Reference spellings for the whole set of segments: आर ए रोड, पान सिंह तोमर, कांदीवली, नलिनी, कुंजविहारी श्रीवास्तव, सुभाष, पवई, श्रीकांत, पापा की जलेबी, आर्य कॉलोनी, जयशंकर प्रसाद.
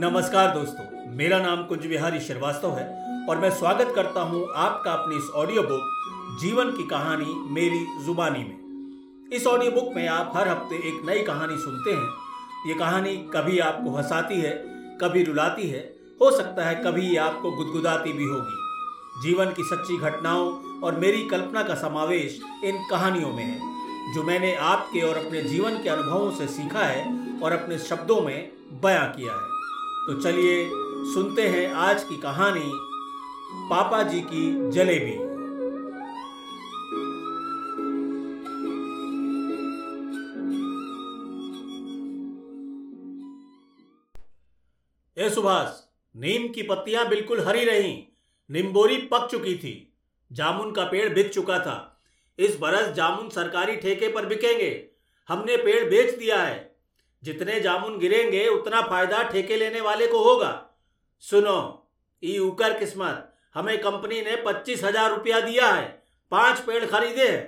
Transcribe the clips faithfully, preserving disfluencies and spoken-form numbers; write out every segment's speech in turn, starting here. नमस्कार दोस्तों, मेरा नाम कुंजविहारी श्रीवास्तव है और मैं स्वागत करता हूं आपका अपनी इस ऑडियो बुक जीवन की कहानी मेरी जुबानी में। इस ऑडियो बुक में आप हर हफ्ते एक नई कहानी सुनते हैं। ये कहानी कभी आपको हंसाती है, कभी रुलाती है, हो सकता है कभी आपको गुदगुदाती भी होगी। जीवन की सच्ची घटनाओं और मेरी कल्पना का समावेश इन कहानियों में है, जो मैंने आपके और अपने जीवन के अनुभवों से सीखा है और अपने शब्दों में बयां किया है। तो चलिए सुनते हैं आज की कहानी, पापा जी की जलेबी। ए सुभाष, नीम की पत्तियां बिल्कुल हरी रहीं, निम्बोरी पक चुकी थी, जामुन का पेड़ बिक चुका था। इस बरस जामुन सरकारी ठेके पर बिकेंगे। हमने पेड़ बेच दिया है। जितने जामुन गिरेंगे उतना फायदा ठेके लेने वाले को होगा। सुनो, ई उकर किस्मत, हमें कंपनी ने पच्चीस हजार रुपया दिया है। पांच पेड़ खरीदे हैं।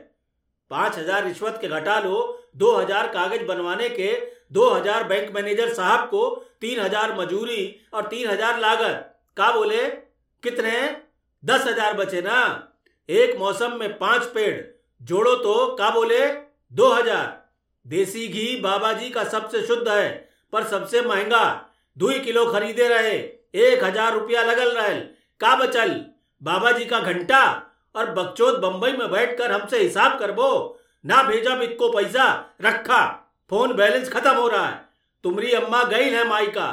पांच हजार रिश्वत के घटा लो, दो हजार कागज बनवाने के, दो हजार बैंक मैनेजर साहब को, तीन हजार मजूरी और तीन हजार लागत। का बोले, कितने? दस हजार बचे ना। एक मौसम में पांच पेड़ जोड़ो तो का बोले, दो हजार। देसी घी बाबा जी का सबसे शुद्ध है पर सबसे महंगा। दो किलो खरीदे रहे, एक हजार रुपया लगल रहे। का बचल? बाबा जी का घंटा। और बकचोद बंबई में बैठकर हमसे हिसाब करबो ना। भेजा बिको पैसा, रखा। फोन बैलेंस खत्म हो रहा है। तुम्हारी अम्मा गई है मायका।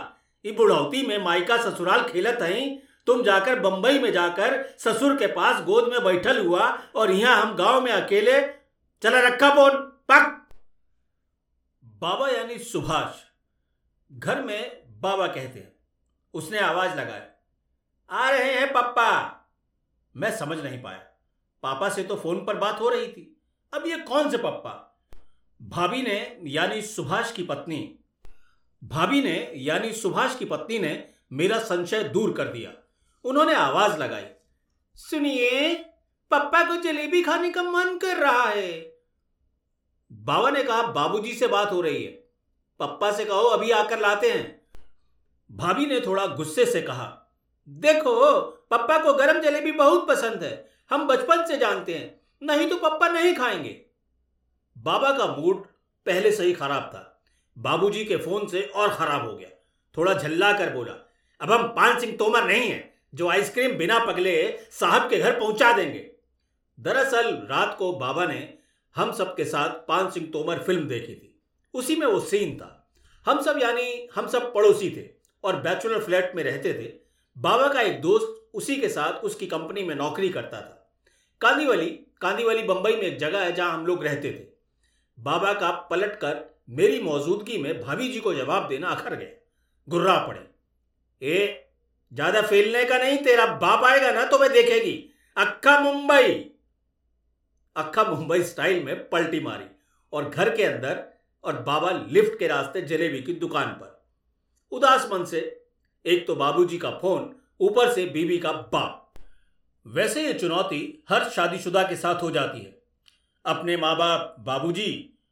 ये बुढ़ौती में मायका ससुराल खेलत है। तुम जाकर बंबई में जाकर ससुर के पास गोद में बैठल हुआ और यहाँ हम गांव में अकेले। चला रखा फोन, पक। बाबा यानी सुभाष, घर में बाबा कहते हैं। उसने आवाज लगाया, आ रहे हैं पापा। मैं समझ नहीं पाया। पापा से तो फोन पर बात हो रही थी, अब ये कौन से पापा? भाभी ने यानी सुभाष की पत्नी भाभी ने यानी सुभाष की पत्नी ने मेरा संशय दूर कर दिया। उन्होंने आवाज लगाई, सुनिए, पापा को जलेबी खाने का मन कर रहा है। बाबा ने कहा, बाबूजी से बात हो रही है, पापा से कहो अभी आकर लाते हैं। भाभी ने थोड़ा गुस्से से कहा, देखो, पापा को गरम जलेबी बहुत पसंद है, हम बचपन से जानते हैं, नहीं तो पापा नहीं खाएंगे। बाबा का मूड पहले से ही खराब था, बाबूजी के फोन से और खराब हो गया। थोड़ा झल्ला कर बोला, अब हम पान सिंह तोमर नहीं हैं जो आइसक्रीम बिना पगले साहब के घर पहुंचा देंगे। दरअसल रात को बाबा ने हम सब के साथ पान सिंह तोमर फिल्म देखी थी। उसी में वो सीन था, हम सब यानी हम सब पड़ोसी थे और बैचलर फ्लैट में रहते थे। बाबा का एक दोस्त उसी के साथ उसकी कंपनी में नौकरी करता था। कांदीवली कांदीवली बंबई में एक जगह है जहां हम लोग रहते थे। बाबा का पलट कर मेरी मौजूदगी में भाभी जी को जवाब देना अखर गया। गुर्रा पड़े, ए, ज्यादा फैलने का नहीं, तेरा बाप आएगा ना तो मैं देखेगी। अक्का मुंबई अक्का मुंबई स्टाइल में पलटी मारी और घर के अंदर और बाबा लिफ्ट के रास्ते जलेबी की दुकान पर। उदास मन से, एक तो बाबूजी का फोन, ऊपर से बीबी का बाप। वैसे ये चुनौती हर शादीशुदा के साथ हो जाती है। अपने माँ बाप बाबूजी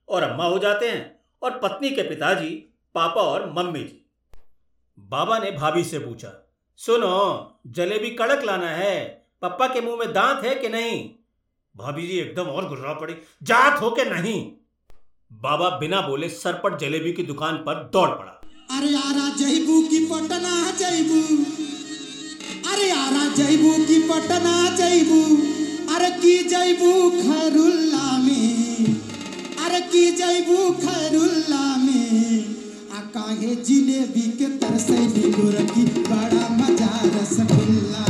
और अम्मा हो जाते हैं और पत्नी के पिताजी पापा और मम्मी जी। बाबा ने भाभी से पूछा, सुनो, जलेबी कड़क लाना है, पप्पा के मुंह में दांत है कि नहीं? भाभी जी एकदम और गुर्रा पड़ी, जात हो के नहीं। बाबा बिना बोले सरपट जलेबी की दुकान पर दौड़ पड़ा। अरे आरा जईबू की पटना जईबू, अरे आरा जईबू की पटना जईबू, अरे की जईबू खरुल्ला में, अरे की जईबू खरुल्ला में। काहे जलेबी के तरसैली गोरखी, बड़ा मजा रसगुल्ला।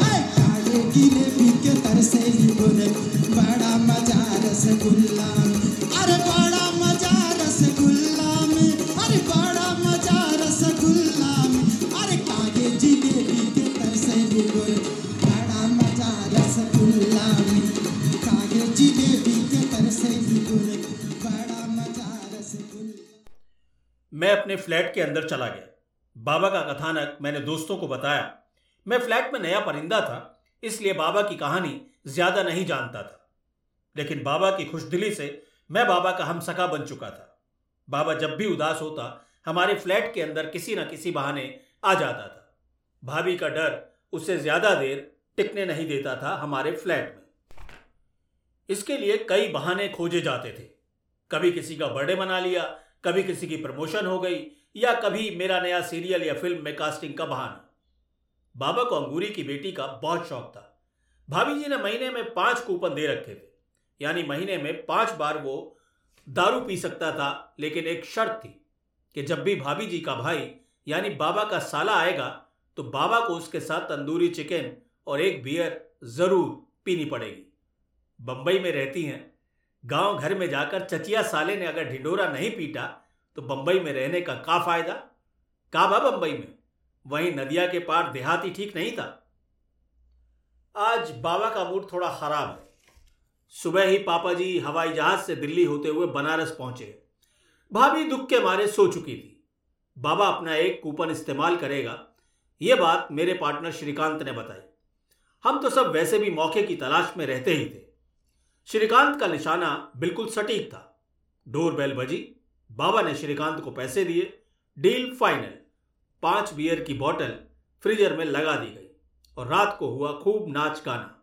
काहे जलेबी के तरसैली गोरखी, बड़ा मजा रसगुल्ला। अरे बड़ा मजा रसगुल्ला में, अरे बड़ा मजा रसगुल्ला में। अरे काहे जलेबी के तरसैली गोरखी, बड़ा मजा रसगुल्ला में। काहे जलेबी के तरसैली गोरखी, बड़ा मजा रसगुल्ला। मैं अपने फ्लैट के अंदर चला गया। बाबा का कथानक मैंने दोस्तों को बताया। मैं फ्लैट में नया परिंदा था, इसलिए बाबा की कहानी ज्यादा नहीं जानता था, लेकिन बाबा की खुशदिली से मैं बाबा का हमसखा बन चुका था। बाबा जब भी उदास होता, हमारे फ्लैट के अंदर किसी न किसी बहाने आ जाता था। भाभी का डर उसे ज्यादा देर टिकने नहीं देता था हमारे फ्लैट में। इसके लिए कई बहाने खोजे जाते थे। कभी किसी का बर्थडे मना लिया, कभी किसी की प्रमोशन हो गई, या कभी मेरा नया सीरियल या फिल्म में कास्टिंग का बहाना। बाबा को अंगूरी की बेटी का बहुत शौक था। भाभी जी ने महीने में पांच कूपन दे रखे थे, यानी महीने में पांच बार वो दारू पी सकता था, लेकिन एक शर्त थी कि जब भी भाभी जी का भाई यानी बाबा का साला आएगा तो बाबा को उसके साथ तंदूरी चिकन और एक बियर जरूर पीनी पड़ेगी। बंबई में रहती हैं, गांव घर में जाकर चचिया साले ने अगर ढिंडोरा नहीं पीटा तो बंबई में रहने का क्या फायदा। काबा बंबई में, वहीं नदिया के पार देहाती ठीक नहीं था। आज बाबा का मूड थोड़ा खराब है। सुबह ही पापा जी हवाई जहाज से दिल्ली होते हुए बनारस पहुंचे। भाभी दुख के मारे सो चुकी थी। बाबा अपना एक कूपन इस्तेमाल करेगा, यह बात मेरे पार्टनर श्रीकांत ने बताई। हम तो सब वैसे भी मौके की तलाश में रहते ही थे। श्रीकांत का निशाना बिल्कुल सटीक था। डोर बेल बजी। बाबा ने श्रीकांत को पैसे दिए। Deal final. पांच बियर की बोतल फ्रीजर में लगा दी गई और रात को हुआ खूब नाच गाना।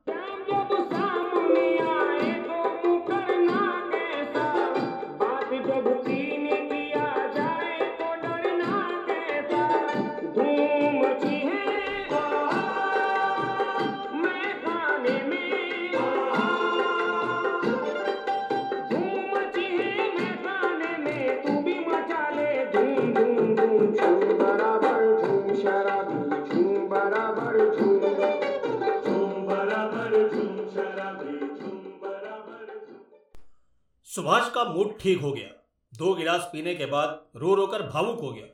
सुभाष का मूड ठीक हो गया। दो गिलास पीने के बाद रो रोकर भावुक हो गया।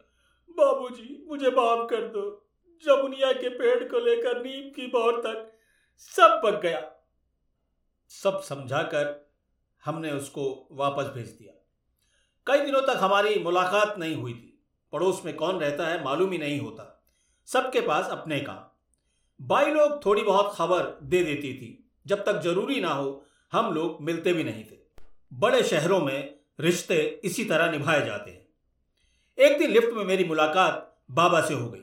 बाबूजी, मुझे माफ कर दो। जमुनिया के पेड़ को लेकर नीम की बौर तक सब पक गया। सब समझाकर हमने उसको वापस भेज दिया। कई दिनों तक हमारी मुलाकात नहीं हुई थी। पड़ोस में कौन रहता है मालूम ही नहीं होता। सबके पास अपने काम। बाई लोग थोड़ी बहुत खबर दे देती थी। जब तक जरूरी ना हो हम लोग मिलते भी नहीं थे। बड़े शहरों में रिश्ते इसी तरह निभाए जाते हैं। एक दिन लिफ्ट में मेरी मुलाकात बाबा से हो गई।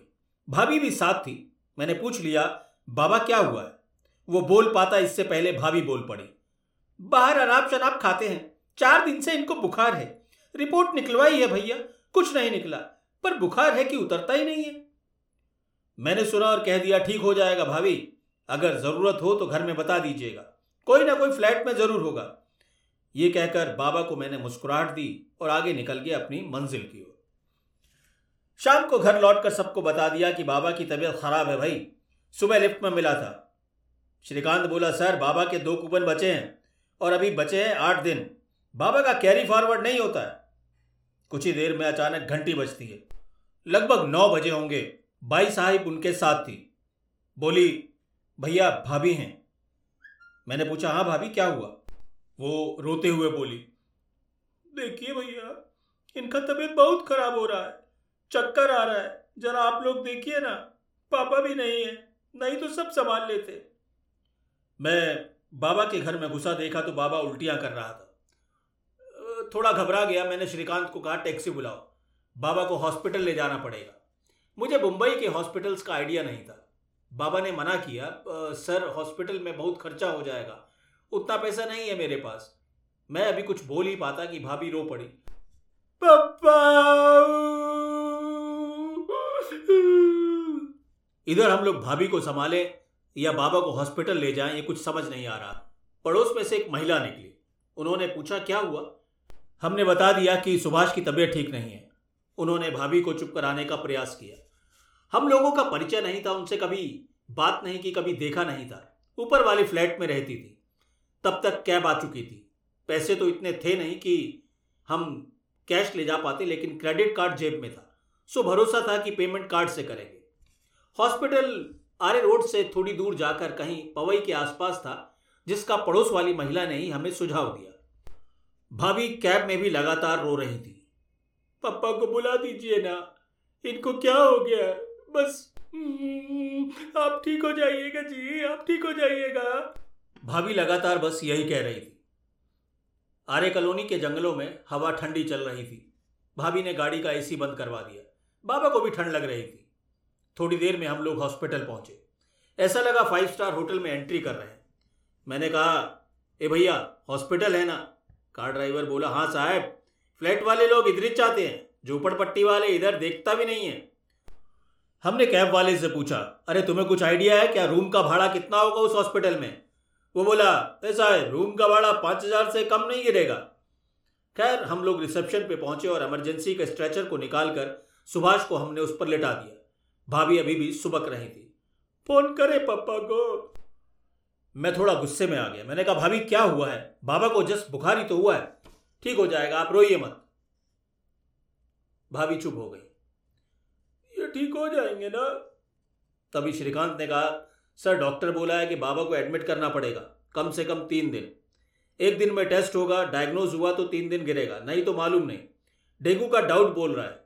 भाभी भी साथ थी। मैंने पूछ लिया, बाबा क्या हुआ है? वो बोल पाता इससे पहले भाभी बोल पड़ी। बाहर अनाप शनाप खाते हैं। चार दिन से इनको बुखार है। रिपोर्ट निकलवाई है भैया, कुछ नहीं निकला, पर बुखार है कि उतरता ही नहीं है। मैंने सुना और कह दिया, ठीक हो जाएगा भाभी, अगर जरूरत हो तो घर में बता दीजिएगा, कोई ना कोई फ्लैट में जरूर होगा। ये कहकर बाबा को मैंने मुस्कुराहट दी और आगे निकल गया अपनी मंजिल की ओर। शाम को घर लौटकर सबको बता दिया कि बाबा की तबीयत खराब है भाई, सुबह लिफ्ट में मिला था। श्रीकांत बोला, सर बाबा के दो कूपन बचे हैं और अभी बचे हैं आठ दिन। बाबा का कैरी फॉरवर्ड नहीं होता है। कुछ ही देर में अचानक घंटी बजती है। लगभग नौ बजे होंगे। बाई साहिब उनके साथ थी। बोली, भैया भाभी हैं। मैंने पूछा, हाँ भाभी क्या हुआ? वो रोते हुए बोली, देखिए भैया, इनका तबीयत बहुत खराब हो रहा है, चक्कर आ रहा है, जरा आप लोग देखिए ना। पापा भी नहीं है, नहीं तो सब संभाल लेते। मैं बाबा के घर में घुसा, देखा तो बाबा उल्टियां कर रहा था। थोड़ा घबरा गया। मैंने श्रीकांत को कहा, टैक्सी बुलाओ, बाबा को हॉस्पिटल ले जाना पड़ेगा। मुझे मुंबई के हॉस्पिटल्स का आइडिया नहीं था। बाबा ने मना किया, सर हॉस्पिटल में बहुत खर्चा हो जाएगा, उतना पैसा नहीं है मेरे पास। मैं अभी कुछ बोल ही पाता कि भाभी रो पड़ी। पापा! इधर हम लोग भाभी को संभाले या बाबा को हॉस्पिटल ले जाएं, ये कुछ समझ नहीं आ रहा। पड़ोस में से एक महिला निकली। उन्होंने पूछा, क्या हुआ? हमने बता दिया कि सुभाष की तबीयत ठीक नहीं है। उन्होंने भाभी को चुप कराने का प्रयास किया। हम लोगों का परिचय नहीं था, उनसे कभी बात नहीं की, कभी देखा नहीं था। ऊपर वाले फ्लैट में रहती थी। तब तक कैब आ चुकी थी। पैसे तो इतने थे नहीं कि हम कैश ले जा पाते, लेकिन क्रेडिट कार्ड जेब में था, सो भरोसा था कि पेमेंट कार्ड से करेंगे। हॉस्पिटल आर ए रोड से थोड़ी दूर जाकर कहीं पवई के आसपास था, जिसका पड़ोस वाली महिला ने ही हमें सुझाव दिया। भाभी कैब में भी लगातार रो रही थी। पापा को बुला दीजिए ना, इनको क्या हो गया? बस आप ठीक हो जाइएगा जी, आप ठीक हो जाइएगा। भाभी लगातार बस यही कह रही थी। आर्य कॉलोनी के जंगलों में हवा ठंडी चल रही थी। भाभी ने गाड़ी का एसी बंद करवा दिया। बाबा को भी ठंड लग रही थी। थोड़ी देर में हम लोग हॉस्पिटल पहुंचे। ऐसा लगा फाइव स्टार होटल में एंट्री कर रहे हैं। मैंने कहा, ए भैया हॉस्पिटल है ना? कार ड्राइवर बोला, हाँ साहब, फ्लैट वाले लोग इधर ही चाहते हैं, झोपड़पट्टी वाले इधर देखता भी नहीं है। हमने कैब वाले से पूछा, अरे तुम्हें कुछ आइडिया है क्या रूम का भाड़ा कितना होगा उस हॉस्पिटल में? वो बोला, ए साहब रूम का भाड़ा पाँच हज़ार से कम नहीं गिरेगा। खैर हम लोग रिसेप्शन पे पहुंचे और इमरजेंसी के स्ट्रेचर को निकालकर सुभाष को हमने उस पर लेटा दिया। भाभी अभी भी सुबक रही थी, फोन करे पापा को। मैं थोड़ा गुस्से में आ गया। मैंने कहा, भाभी क्या हुआ है? बाबा को जस्ट बुखार ही तो हुआ है, ठीक हो जाएगा, आप रोइए मत। भाभी चुप हो गई। ये ठीक हो जाएंगे ना? तभी श्रीकांत ने कहा, सर डॉक्टर बोला है कि बाबा को एडमिट करना पड़ेगा कम से कम तीन दिन। एक दिन में टेस्ट होगा, डायग्नोज हुआ तो तीन दिन गिरेगा, नहीं तो मालूम नहीं। डेंगू का डाउट बोल रहा है।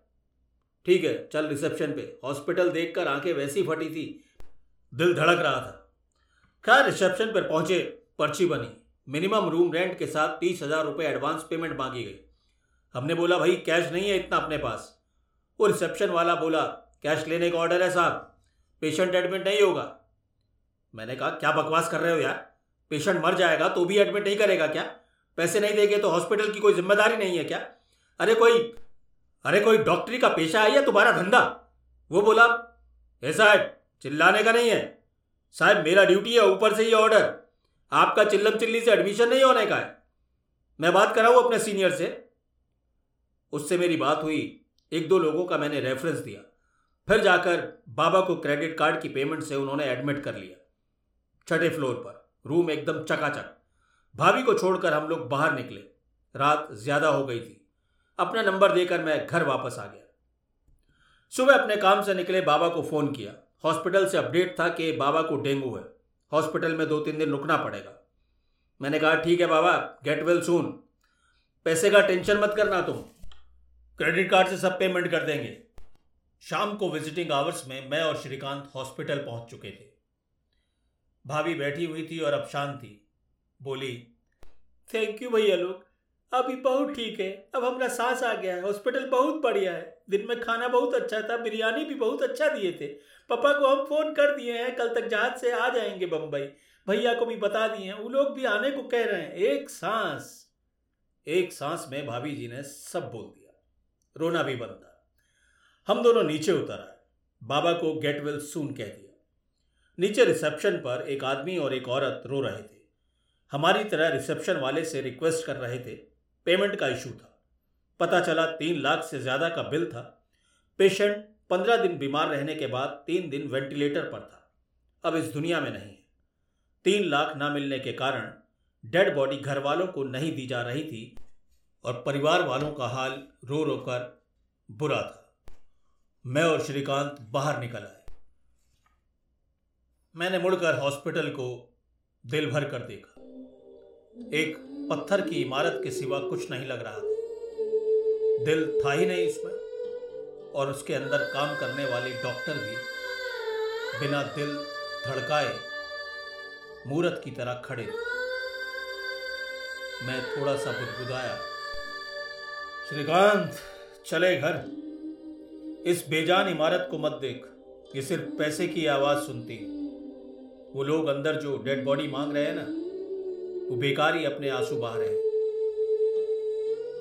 ठीक है चल रिसेप्शन पे। हॉस्पिटल देखकर आंखें वैसी फटी थी, दिल धड़क रहा था। खैर रिसेप्शन पर पहुंचे, पर्ची बनी। मिनिमम रूम रेंट के साथ तीस हजार रुपये एडवांस पेमेंट मांगी गई। हमने बोला, भाई कैश नहीं है इतना अपने पास। वो रिसेप्शन वाला बोला, कैश लेने का ऑर्डर है साहब, पेशेंट एडमिट नहीं होगा। मैंने कहा, क्या बकवास कर रहे हो यार, पेशेंट मर जाएगा तो भी एडमिट नहीं करेगा क्या? पैसे नहीं देंगे तो हॉस्पिटल की कोई जिम्मेदारी नहीं है क्या? अरे कोई अरे कोई डॉक्टरी का पेशा है या तुम्हारा धंधा? वो बोला, हे साहब चिल्लाने का नहीं है साहब, मेरा ड्यूटी है, ऊपर से ये ऑर्डर, आपका चिल्लम चिल्ली से एडमिशन नहीं होने का है। मैं बात कराऊँ अपने सीनियर से? उससे मेरी बात हुई, एक दो लोगों का मैंने रेफरेंस दिया। फिर जाकर बाबा को क्रेडिट कार्ड की पेमेंट से उन्होंने एडमिट कर लिया। छठे फ्लोर पर रूम एकदम चकाचक। भाभी को छोड़कर हम लोग बाहर निकले। रात ज्यादा हो गई थी। अपना नंबर देकर मैं घर वापस आ गया। सुबह अपने काम से निकले, बाबा को फोन किया। हॉस्पिटल से अपडेट था कि बाबा को डेंगू है, हॉस्पिटल में दो तीन दिन रुकना पड़ेगा। मैंने कहा, ठीक है बाबा, गेट वेल सून, पैसे का टेंशन मत करना, तुम क्रेडिट कार्ड से सब पेमेंट कर देंगे। शाम को विजिटिंग आवर्स में मैं और श्रीकांत हॉस्पिटल पहुंच चुके थे। भाभी बैठी हुई थी और अब शांत थी। बोली, थैंक यू भैया लोग, अभी बहुत ठीक है, अब हमारा सांस आ गया है, हॉस्पिटल बहुत बढ़िया है, दिन में खाना बहुत अच्छा था, बिरयानी भी बहुत अच्छा दिए थे। पापा को हम फोन कर दिए हैं, कल तक जहाज से आ जाएंगे बम्बई, भैया को भी बता दिए हैं, वो लोग भी आने को कह रहे हैं। एक सांस एक सांस में भाभी जी ने सब बोल दिया। रोना भी बंद था। हम दोनों नीचे उतर आए। बाबा को गेट वेल सून कह दिया। नीचे रिसेप्शन पर एक आदमी और एक औरत रो रहे थे। हमारी तरह रिसेप्शन वाले से रिक्वेस्ट कर रहे थे। पेमेंट का इशू था। पता चला तीन लाख से ज़्यादा का बिल था। पेशेंट पंद्रह दिन बीमार रहने के बाद तीन दिन वेंटिलेटर पर था। अब इस दुनिया में नहीं है। तीन लाख ना मिलने के कारण डेड बॉडी घर वालों को नहीं दी जा रही थी और परिवार वालों का हाल रो रो कर बुरा था। मैं और श्रीकांत बाहर निकल आए। मैंने मुड़कर हॉस्पिटल को दिल भर कर देखा। एक पत्थर की इमारत के सिवा कुछ नहीं लग रहा था। दिल था ही नहीं उसमें, और उसके अंदर काम करने वाले डॉक्टर भी बिना दिल धड़काए मूरत की तरह खड़े थे। मैं थोड़ा सा बुदबुदाया, श्रीकांत चले घर, इस बेजान इमारत को मत देख, ये सिर्फ पैसे की आवाज़ सुनती है। वो लोग अंदर जो डेड बॉडी मांग रहे हैं ना, वो बेकार ही अपने आंसू बहा रहे हैं।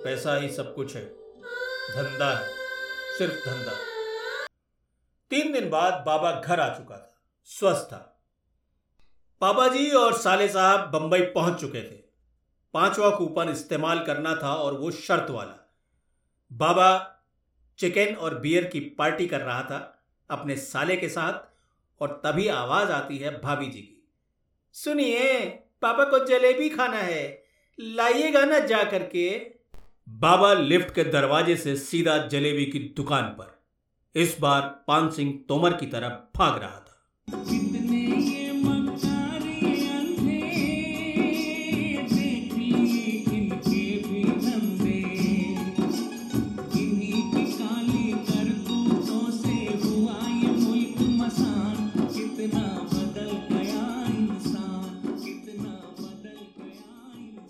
पैसा ही सब कुछ है, धंधा है, सिर्फ धंधा। तीन दिन बाद बाबा घर आ चुका था, स्वस्थ था। पापा जी और साले साहब बंबई पहुंच चुके थे। पांचवा कूपन इस्तेमाल करना था और वो शर्त वाला। बाबा चिकन और बियर की पार्टी कर रहा था अपने साले के साथ, और तभी आवाज आती है भाभी जी की, सुनिए पापा को जलेबी खाना है, लाइएगा ना जा करके। बाबा लिफ्ट के दरवाजे से सीधा जलेबी की दुकान पर, इस बार पान सिंह तोमर की तरफ भाग रहा था।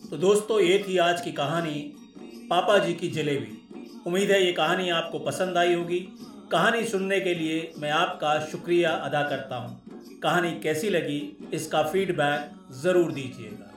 तो दोस्तों ये थी आज की कहानी, पापा जी की जलेबी। उम्मीद है ये कहानी आपको पसंद आई होगी। कहानी सुनने के लिए मैं आपका शुक्रिया अदा करता हूँ। कहानी कैसी लगी इसका फीडबैक ज़रूर दीजिएगा।